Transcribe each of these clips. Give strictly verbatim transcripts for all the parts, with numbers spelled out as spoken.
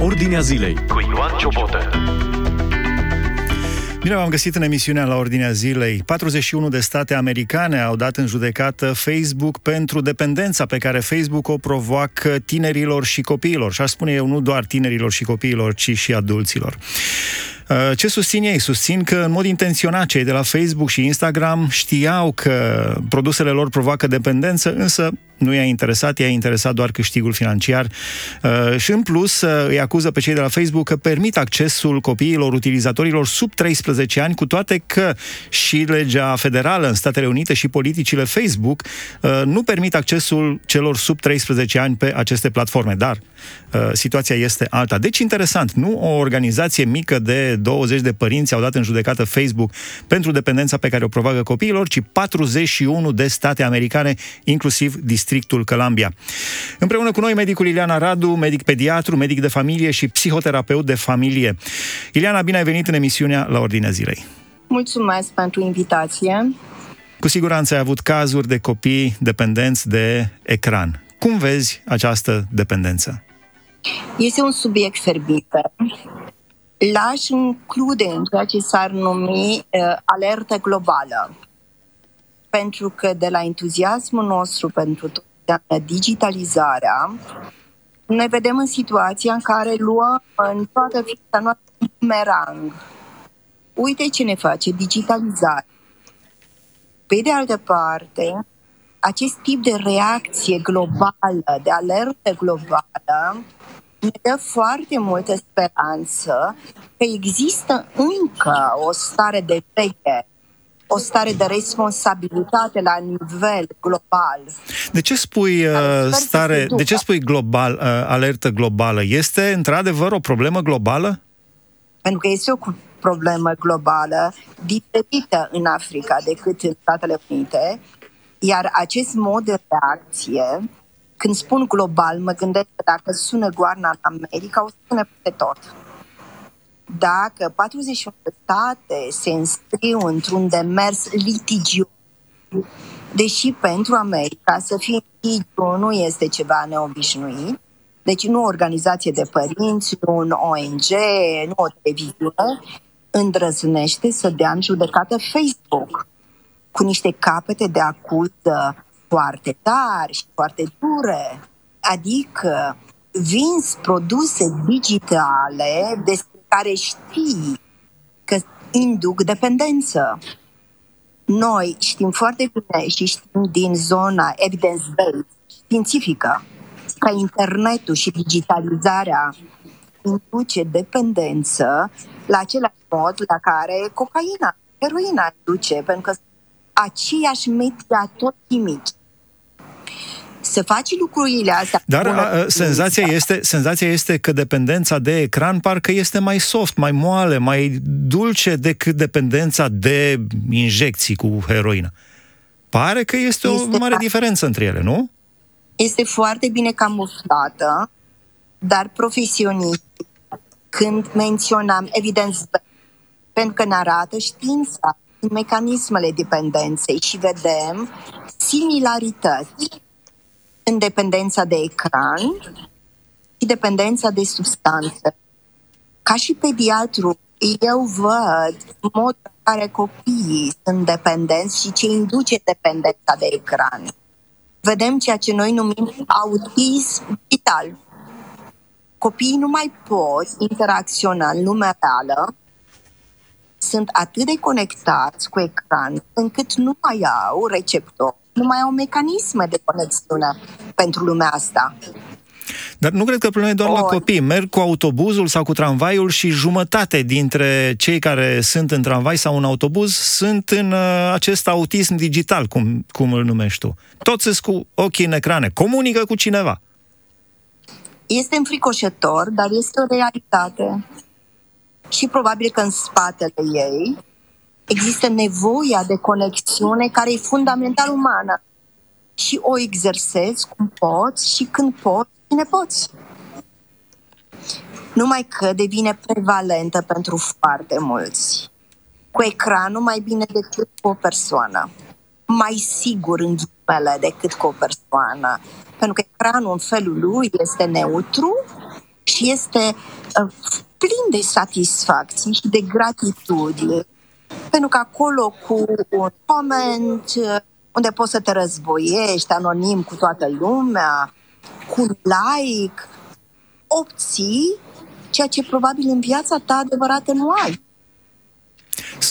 Ordinea zilei cu Ioan Ciobotă. Bine v-am găsit în emisiunea La Ordinea Zilei. patruzeci și unu de state americane au dat în judecată Facebook pentru dependența pe care Facebook o provoacă tinerilor și copiilor. Și aș spune eu, nu doar tinerilor și copiilor, ci și adulților. Ce susțin ei? Susțin că în mod intenționat cei de la Facebook și Instagram știau că produsele lor provoacă dependență, însă nu i-a interesat, i-a interesat doar câștigul financiar. Și în plus îi acuză pe cei de la Facebook că permit accesul copiilor, utilizatorilor sub treisprezece ani, cu toate că și legea federală în Statele Unite și politicile Facebook nu permit accesul celor sub treisprezece ani pe aceste platforme. Dar situația este alta. Deci interesant, nu o organizație mică de douăzeci de părinți au dat în judecată Facebook pentru dependența pe care o provoacă copiilor, ci patruzeci și unu de state americane, inclusiv districtul Columbia. Împreună cu noi, medicul Ileana Radu, medic pediatru, medic de familie și psihoterapeut de familie. Ileana, bine ai venit în emisiunea La Ordinea Zilei. Mulțumesc pentru invitație. Cu siguranță ai avut cazuri de copii dependenți de ecran. Cum vezi această dependență? Este un subiect fierbinte. L-aș include în ceea ce s-ar numi uh, alertă globală. Pentru că de la entuziasmul nostru pentru digitalizarea, ne vedem în situația în care luăm în toată viața noastră un bumerang. Uite ce ne face digitalizarea. Pe de altă parte, acest tip de reacție globală, de alertă globală, ne dă foarte multă speranță că există încă o stare de veche, o stare de responsabilitate la nivel global. De ce spui, uh, stare, de ce spui global, uh, alertă globală? Este într-adevăr o problemă globală? Pentru că este o problemă globală diferită în Africa decât în Statele Unite, iar acest mod de reacție, când spun global, mă gândesc că dacă sună goarna în America, o sună pe tot. Dacă patruzeci și unu de state se înscriu într-un demers litigios, deși pentru America să fie litigiu nu este ceva neobișnuit, deci nu o organizație de părinți, nu un O N G, nu o televiziune, îndrăznește să dea în judecată Facebook cu niște capete de acuză foarte tari și foarte dure, adică vinzi produse digitale despre care știi că induc dependență. Noi știm foarte bine și știm din zona evidence-based, științifică, că internetul și digitalizarea induce dependență la același mod la care cocaina, heroina induce, pentru că aceiași mediatori chimici. Să faci lucrurile astea. Dar a, senzația, este, senzația este că dependența de ecran parcă este mai soft, mai moale, mai dulce decât dependența de injecții cu heroină. Pare că este, este o mare a... diferență între ele, nu? Este foarte bine camuflată, dar profesionist, când menționam evidence, pentru că ne arată știința în mecanismele dependenței și vedem similarități în dependența de ecran și dependența de substanță. Ca și pediatru, eu văd modul în care copiii sunt dependenți și ce induce dependența de ecran. Vedem ceea ce noi numim autism digital. Copiii nu mai pot interacționa în lumea reală, sunt atât de conectați cu ecran încât nu mai au receptor, nu mai au mecanisme de conexiune pentru lumea asta. Dar nu cred că problema e doar la copii. Merg cu autobuzul sau cu tramvaiul și jumătate dintre cei care sunt în tramvai sau în autobuz sunt în uh, acest autism digital, cum, cum îl numești tu. Toți sunt cu ochii în ecrane, comunică cu cineva. Este înfricoșător, dar este o realitate. Și probabil că în spatele ei există nevoia de conexiune care e fundamental umană și o exersez cum poți și când poți și ne poți. Numai că devine prevalentă pentru foarte mulți. Cu ecranul mai bine decât cu o persoană. Mai sigur în ghipele decât cu o persoană. Pentru că ecranul în felul lui este neutru și este plin de satisfacție și de gratitudine. Pentru că acolo cu un comment unde poți să te războiești anonim cu toată lumea, cu un like, obții ceea ce probabil în viața ta adevărată nu ai.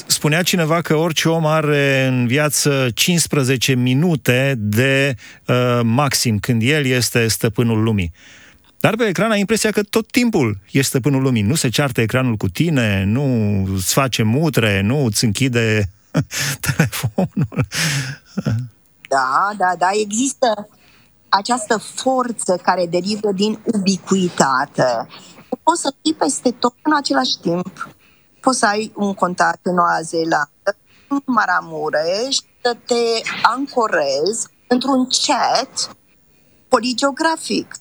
Spunea cineva că orice om are în viață cincisprezece minute de uh, maxim, când el este stăpânul lumii. Dar pe ecran ai impresia că tot timpul ești stăpânul lumii. Nu se ceartă ecranul cu tine, nu îți face mutre, nu îți închide telefonul. Da, da, da, există această forță care derivă din ubicuitate. Poți să fii peste tot în același timp. Poți să ai un contact în Noua Zeelandă, în Maramureș, să te ancorezi într-un chat poligeografic.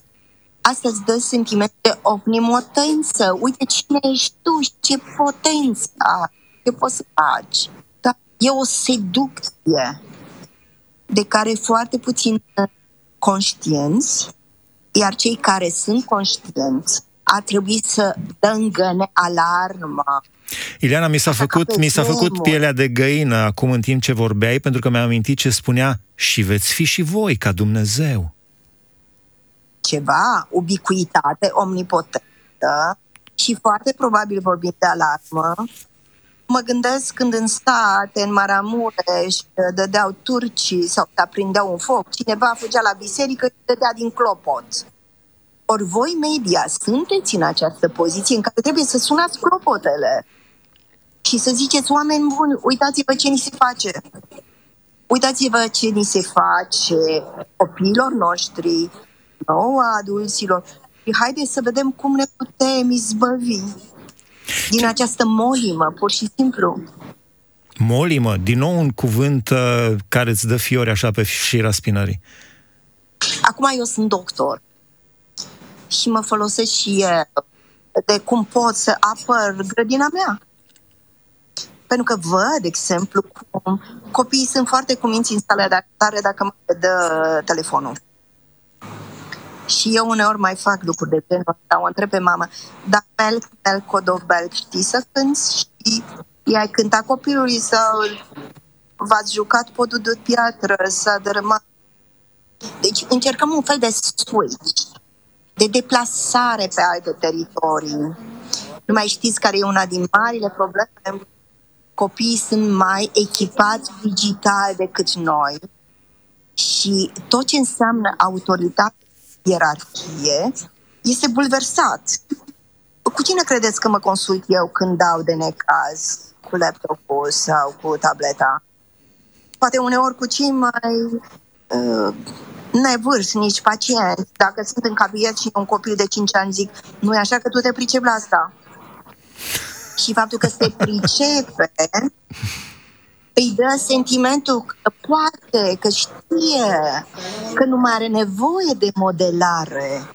Asta îți dă sentiment de omnipotență. Uite cine ești tu și ce potență ai, ce poți să faci. Dar e o seducție de care foarte puțin conștienți, iar cei care sunt conștienți a trebuit să dângăne alarma. Ileana, mi s-a făcut, mi s-a făcut pielea de găină acum în timp ce vorbeai, pentru că mi-am amintit ce spunea: și veți fi și voi ca Dumnezeu. Ceva, ubicuitate, omnipotentă și foarte probabil vorbim de alarmă. Mă gândesc când în state, în Maramureș, dădeau turcii sau aprindeau un foc, cineva fugea la biserică și dădea din clopot. Ori voi, media, sunteți în această poziție în care trebuie să sunați clopotele și să ziceți: oameni buni, uitați-vă ce ni se face. Uitați-vă ce ni se face copiilor noștri, nouă adulților. Și haideți să vedem cum ne putem izbăvi din această molimă, pur și simplu. Molimă, din nou un cuvânt uh, care îți dă fiori așa pe șira spinării. Acum eu sunt doctor și mă folosesc și eu de cum pot să apăr grădina mea. Pentru că văd, de exemplu, cum copiii sunt foarte cuminți în stare dacă mă dă telefonul. Și eu uneori mai fac lucruri de genul ăsta, o întreb pe mama: da, belk, belk, codov, belk, știi să cânți? Și i-ai cântat copilului sau v-ați jucat podul de piatră, s-a dărâmat. Deci încercăm un fel de switch, de deplasare pe alte teritorii. Nu mai știți care e una din marile probleme? Copiii sunt mai echipați digital decât noi și tot ce înseamnă autoritate, ierarhie, este bulversat. Cu cine credeți că mă consult eu când dau de necaz? Cu laptopul sau cu tableta? Poate uneori cu cei mai uh, nevârstnici pacienți. Dacă sunt în cabinet și un copil de cinci ani, zic: nu e așa că tu te pricepi la asta? Și faptul că se pricepe îi dă sentimentul că poate, că știe, că nu mai are nevoie de modelare.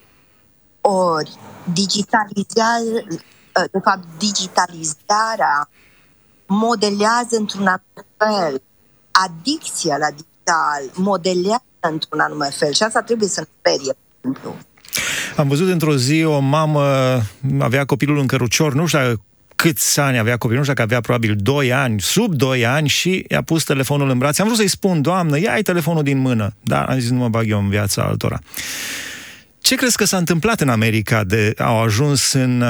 Ori digitalizarea, de fapt digitalizarea modelează într-un anumit fel. Adicția la digital modelează într-un anume fel și asta trebuie să ne sperie, de exemplu. Am văzut într-o zi o mamă, avea copilul în cărucior, nu știu câți ani avea copilul, nu știu că avea probabil doi ani, sub doi ani, și i-a pus telefonul în brațe. Am vrut să-i spun: doamnă, ia-i telefonul din mână. Dar am zis: nu mă bag eu în viața altora. Ce crezi că s-a întâmplat în America de au ajuns în,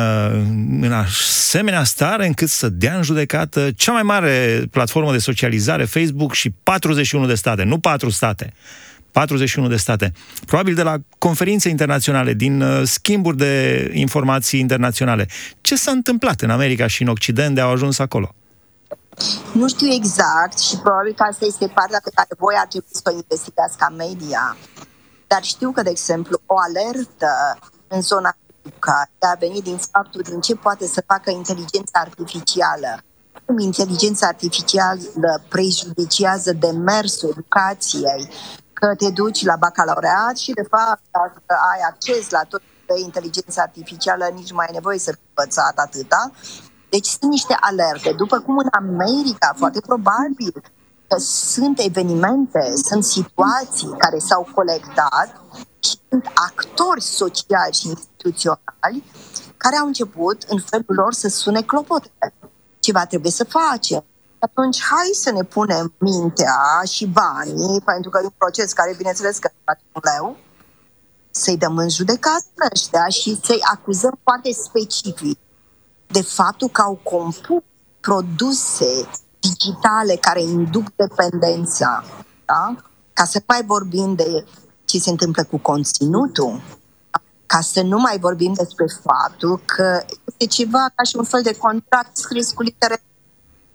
în asemenea stare încât să dea în judecată cea mai mare platformă de socializare, Facebook, și patruzeci și unu de state, nu patru state, patruzeci și unu de state. Probabil de la conferințe internaționale, din schimburi de informații internaționale. Ce s-a întâmplat în America și în Occident de au ajuns acolo? Nu știu exact și probabil că asta este partea pe care voi ar trebui să o investigați ca media. Dar știu că, de exemplu, o alertă în zona care a venit din faptul din ce poate să facă inteligența artificială. Cum inteligența artificială prejudiciază demersul educației, că te duci la bacalaureat și, de fapt, dacă ai acces la tot de inteligență artificială, nici mai ai nevoie să fii învățat atâta. Deci sunt niște alerte. După cum în America, foarte probabil, că sunt evenimente, sunt situații care s-au colectat și sunt actori sociali și instituționali care au început în felul lor să sune clopotele. Ceva trebuie să facem. Atunci hai să ne punem mintea și banii, pentru că e un proces care, bineînțeles, că e greu, să-i dăm în judecată ăștia și să-i acuzăm foarte specific de faptul că au compus produse digitale care induc dependența. Da? Ca să mai vorbim de ce se întâmplă cu conținutul, ca să nu mai vorbim despre faptul că este ceva ca și un fel de contract scris cu litere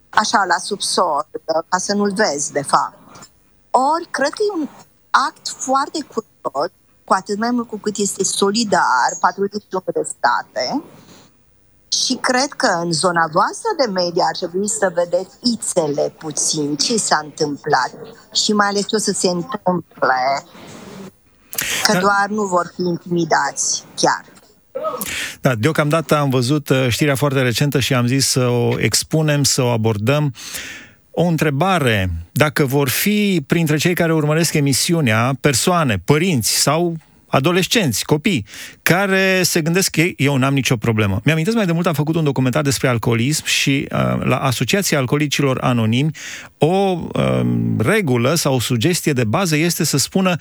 așa, la subsol, ca să nu-l vezi, de fapt. Ori, cred că e un act foarte curios, cu atât mai mult cu cât este solidar, patruzeci și unu de state, și cred că în zona voastră de media ar trebui să vedeți ițele puțin, ce s-a întâmplat și mai ales ce o să se întâmple, că da. Doar nu vor fi intimidați chiar. Da, deocamdată am văzut știrea foarte recentă și am zis să o expunem, să o abordăm. O întrebare, dacă vor fi printre cei care urmăresc emisiunea persoane, părinți sau adolescenți, copii, care se gândesc că eu n-am nicio problemă. Mi-amintesc mai de mult am făcut un documentar despre alcoolism și uh, la Asociația Alcoolicilor Anonimi o uh, regulă sau o sugestie de bază este să spună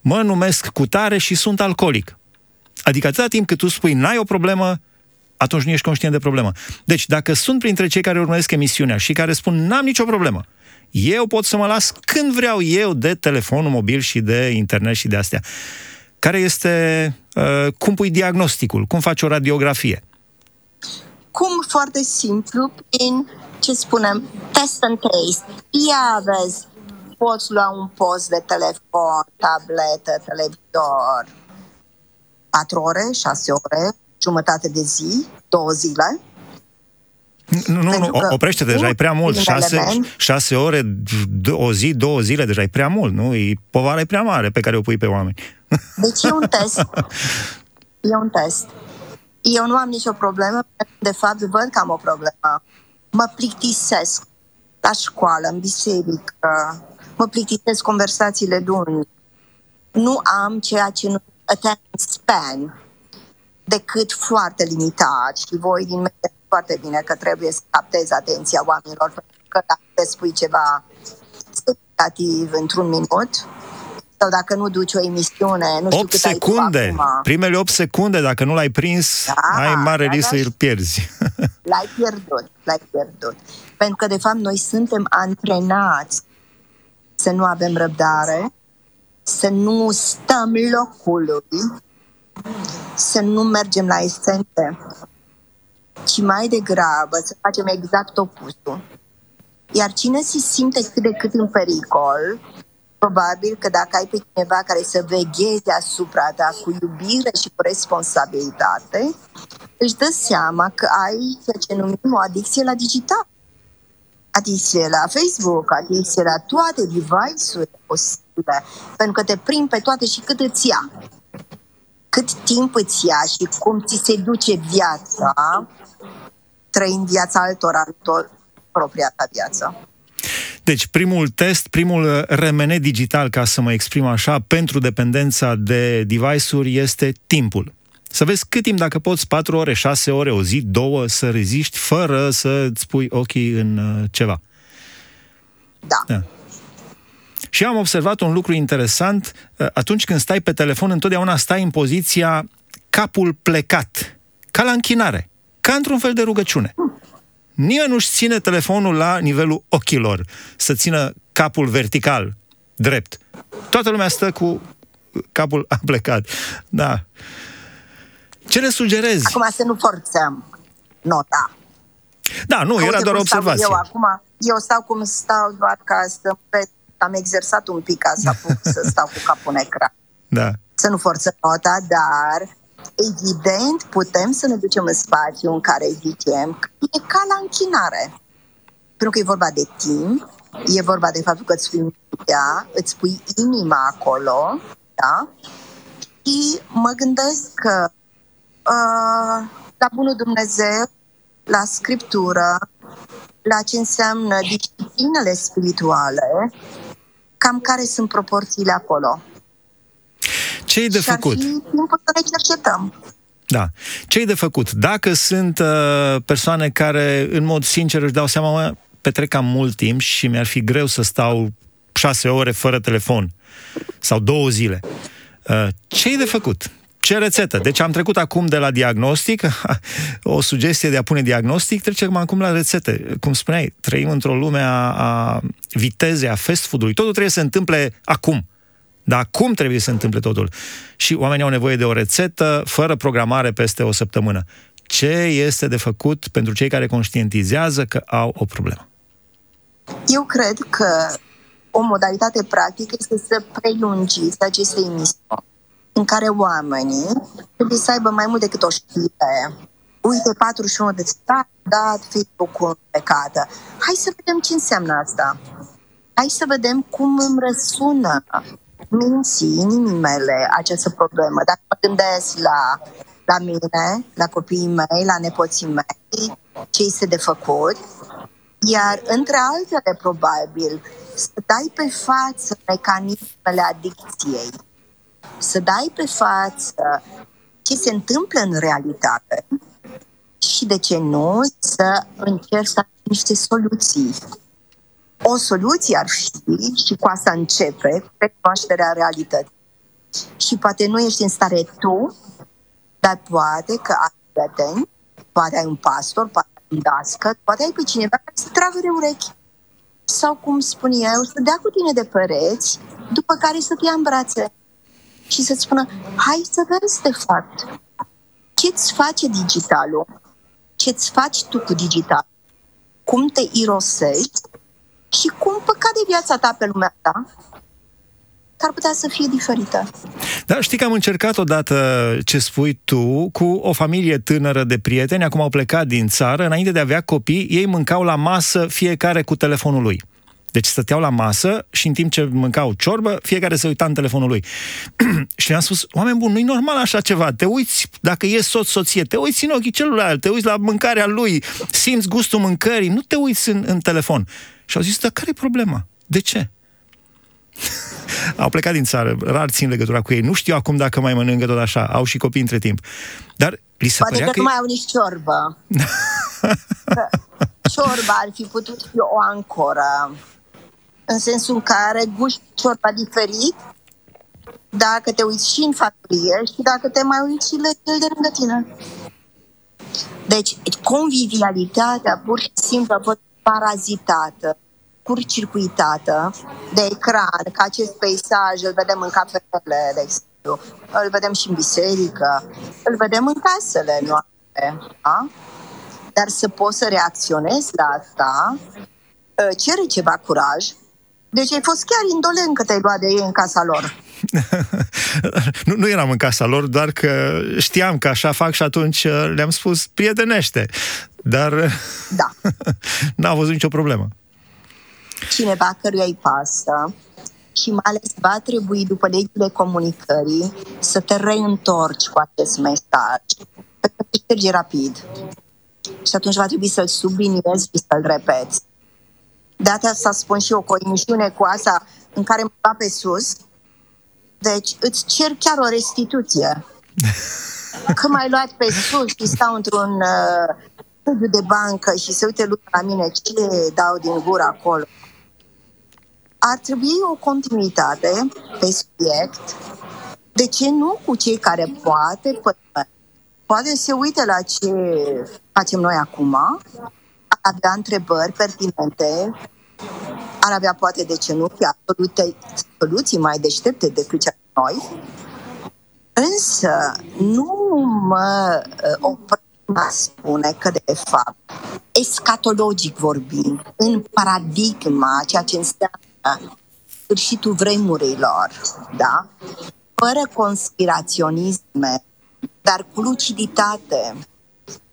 mă numesc cutare și sunt alcoolic. Adică atâta timp cât tu spui n-ai o problemă, atunci nu ești conștient de problemă. Deci dacă sunt printre cei care urmăresc emisiunea și care spun n-am nicio problemă, eu pot să mă las când vreau eu de telefonul mobil și de internet și de astea. Care este, uh, cum pui diagnosticul? Cum faci o radiografie? Cum? Foarte simplu, prin, ce spunem, test and taste. Ia vezi, poți lua un post de telefon, tabletă, televizor, patru ore, șase ore, jumătate de zi, două zile. Nu, nu, nu oprește deja, e prea mult. Șase, șase ore, o zi, două zile, deja e prea mult, nu? E, povara e prea mare pe care o pui pe oameni. Deci e un test. E un test. Eu nu am nicio problemă, de fapt văd că am o problemă. Mă plictisesc la școală, în biserică, mă plictisesc conversațiile lungi. Nu am ceea ce nu attention span, decât foarte limitat și voi din mine foarte bine că trebuie să captez atenția oamenilor, pentru că dacă spui ceva semnificativ într-un minut, sau dacă nu duci o emisiune, nu știu cât secunde. Ai acum, primele opt secunde, dacă nu l-ai prins, da, ai mare risc să îl pierzi. L-ai pierdut, l-ai pierdut. Pentru că, de fapt, noi suntem antrenați să nu avem răbdare, să nu stăm locului, să nu mergem la esențe, ci mai degrabă să facem exact opusul. Iar cine se simte cât de cât în pericol, probabil că dacă ai pe cineva care să vegheze asupra ta cu iubire și cu responsabilitate, își dă seama că ai ceea ce numim o adicție la digital. Adicție la Facebook, adicție la toate device-urile posibile, pentru că te prind pe toate și cât îți ia. Cât timp îți ia și cum ți se duce viața, trăind viața altora, altor propria ta viață. Deci primul test, primul remene digital, ca să mă exprim așa, pentru dependența de device-uri este timpul. Să vezi cât timp, dacă poți, patru ore, șase ore, o zi, două, să reziști fără să-ți pui ochii în ceva. Da. Da. Și am observat un lucru interesant, atunci când stai pe telefon, întotdeauna stai în poziția capul plecat, ca la închinare, ca într-un fel de rugăciune. Nimeni nu-și ține telefonul la nivelul ochilor, să țină capul vertical, drept. Toată lumea stă cu capul plecat. Da. Ce le sugerezi? Acum să nu forțăm nota. Da, nu, era doar o observație. Eu, acum, eu stau cum stau, doar ca să plec. Am exersat un pic ca să apuc să stau cu capul în ecran. Da. Să nu forțăm nota, dar evident putem să ne ducem în spațiu în care zicem că e ca la închinare. Pentru că e vorba de timp, e vorba de faptul că îți pui mintea, îți pui inima acolo, da? Și mă gândesc că uh, la bunul Dumnezeu, la Scriptură, la ce înseamnă disciplinele spirituale, cam care sunt proporțiile acolo. Ce-i de făcut? Și ar fi timpul să ne cercetăm. Da. Ce-i de făcut? Dacă sunt uh, persoane care, în mod sincer, își dau seama, mă, petrec cam mult timp și mi-ar fi greu să stau șase ore fără telefon sau două zile. Uh, ce-i de făcut? Ce rețetă? Deci am trecut acum de la diagnostic, o sugestie de a pune diagnostic, trecem acum la rețete. Cum spuneai, trăim într-o lume a, a vitezei, a fast food-ului. Totul trebuie să se întâmple acum. Dar acum trebuie să se întâmple totul. Și oamenii au nevoie de o rețetă fără programare peste o săptămână. Ce este de făcut pentru cei care conștientizează că au o problemă? Eu cred că o modalitate practică este să prelungiți aceste emisiuni în care oamenii trebuie să aibă mai mult decât o știre. Uite, patruzeci și unu de stat, dat Facebook-ul în pecată. Hai să vedem ce înseamnă asta. Hai să vedem cum îmi răsună minții, inimii mele, această problemă. Dacă mă gândesc la, la mine, la copiii mei, la nepoții mei, ce este de făcut, iar între altele, probabil, să dai pe față mecanismele adicției, să dai pe față ce se întâmplă în realitate și, de ce nu, să încerci să ai niște soluții. O soluție ar fi, și cu asta începe, recunoașterea realității. Și poate nu ești în stare tu, dar poate că ai prieteni, poate ai un pastor, poate ai un dascăl, poate ai pe cineva care să tragă de urechi. Sau, cum spun eu, să dea cu tine de pereți, după care să te ia în brațe și să-ți spună, hai să vezi de fapt ce-ți face digitalul, ce-ți faci tu cu digital, cum te irosești și cum păcate viața ta pe lumea ta, ar putea să fie diferită. Da, știi că am încercat odată ce spui tu cu o familie tânără de prieteni, acum au plecat din țară, înainte de a avea copii, ei mâncau la masă fiecare cu telefonul lui. Deci stăteau la masă și în timp ce mâncau ciorbă, fiecare se uita în telefonul lui. Și le-am spus, oameni buni, nu-i normal așa ceva, te uiți, dacă e soț, soție, te uiți în ochii celuilalt, te uiți la mâncarea lui, simți gustul mâncării, nu te uiți în, în telefon. Și au zis, dar care-i problema? De ce? Au plecat din țară, rar țin legătura cu ei. Nu știu acum dacă mai mănâncă tot așa. Au și copii între timp. Dar li se poate că, că nu mai au nici ciorbă. Ciorba ar fi putut fi o ancoră, în sensul în care guști ciorba diferit dacă te uiți și în familie și dacă te mai uiți și la cel de lângă tine. Deci convivialitatea pur și simplu a fost parazitată, curcircuitată de ecran, că acest peisaj îl vedem în cafenele, de exemplu, îl vedem și în biserică, îl vedem în casele noastre, da? Dar să poți să reacționezi la asta cere ceva curaj. Deci ai fost chiar indolent că te-ai luat de ei în casa lor. nu, nu eram în casa lor, doar că știam că așa fac și atunci le-am spus prietenește. Dar da. N-am văzut nicio problemă. Cineva căruia îi pasă și mai ales va trebui, după legile comunicării, să te reîntorci cu acest mesaj, pentru că te șterge rapid. Și atunci va trebui să-l subliniezi și să-l repeți. De asta spun și eu, cu o emisiune cu asta în care mă va pe sus, deci îți cer chiar o restituție. Că m-ai luat pe sus și stau într-un uh, studiu de bancă și se uite lumea la mine, ce dau din gură acolo. Ar trebui o continuitate pe subiect, de ce nu cu cei care poate, până, poate se uite la ce facem noi acum, ar avea întrebări pertinente, ar avea poate, de ce nu, chiar soluții mai deștepte decât cea noi, însă nu mă opresc a spune că, de fapt, escatologic vorbind, în paradigma, ceea ce înseamnă sfârșitul vremurilor, da? Fără conspiraționisme, dar cu luciditate,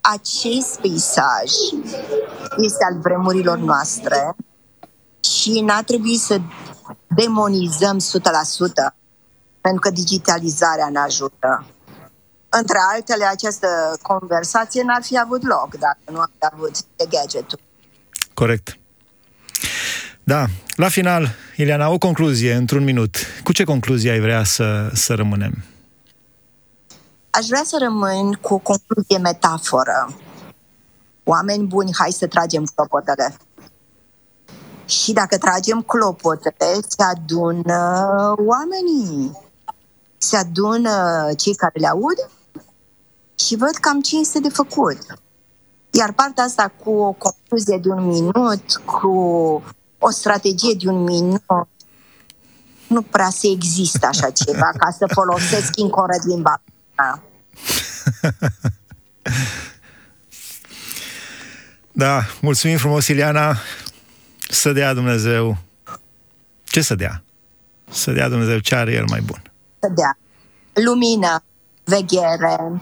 acest peisaj este al vremurilor noastre și n-a trebuit să demonizăm o sută la sută, pentru că digitalizarea ne ajută. Între altele, această conversație n-ar fi avut loc dacă nu ar fi avut de gadget-ul. Corect. Da. La final, Ileana, o concluzie într-un minut. Cu ce concluzie ai vrea să, să rămânem? Aș vrea să rămân cu o concluzie metaforă. Oameni buni, hai să tragem clopotele. Și dacă tragem clopotele, se adună oamenii. Se adună cei care le aud și văd cam ce este de făcut. Iar partea asta cu o concluzie de un minut, cu o strategie de un minut, nu prea se există așa ceva, ca să folosesc incorrect limba. Da, mulțumim frumos, Ileana. Să dea Dumnezeu. Ce să dea? Să dea Dumnezeu ce are El mai bun. Să dea lumină, veghere,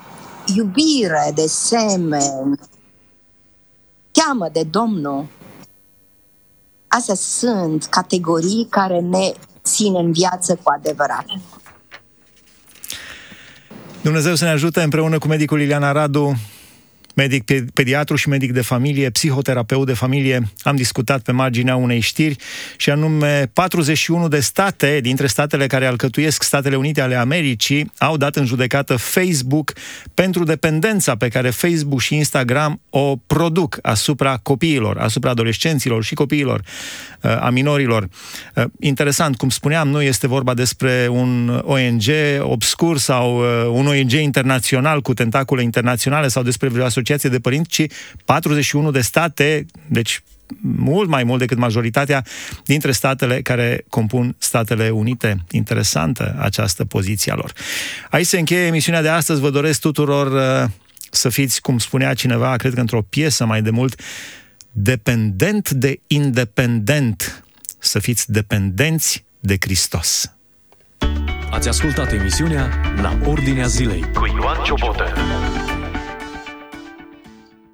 iubire de semeni, teamă de Domnul. Astea sunt categorii care ne țin în viață cu adevărat. Dumnezeu să ne ajute, împreună cu medicul Ileana Radu, medic pediatru și medic de familie, psihoterapeut de familie, am discutat pe marginea unei știri, și anume patruzeci și unu de state, dintre statele care alcătuiesc Statele Unite ale Americii, au dat în judecată Facebook pentru dependența pe care Facebook și Instagram o produc asupra copiilor, asupra adolescenților și copiilor, a minorilor. Interesant, cum spuneam, nu este vorba despre un O N G obscur sau un O N G internațional cu tentacule internaționale sau despre vreo asociație de părinți, ci patruzeci și unu de state, deci mult mai mult decât majoritatea dintre statele care compun Statele Unite. Interesantă această poziție a lor. Aici se încheie emisiunea de astăzi. Vă doresc tuturor uh, să fiți, cum spunea cineva, cred că într-o piesă mai de mult, dependent de independent. Să fiți dependenți de Hristos. Ați ascultat emisiunea La Ordinea Zilei cu Ioan Ciobotă.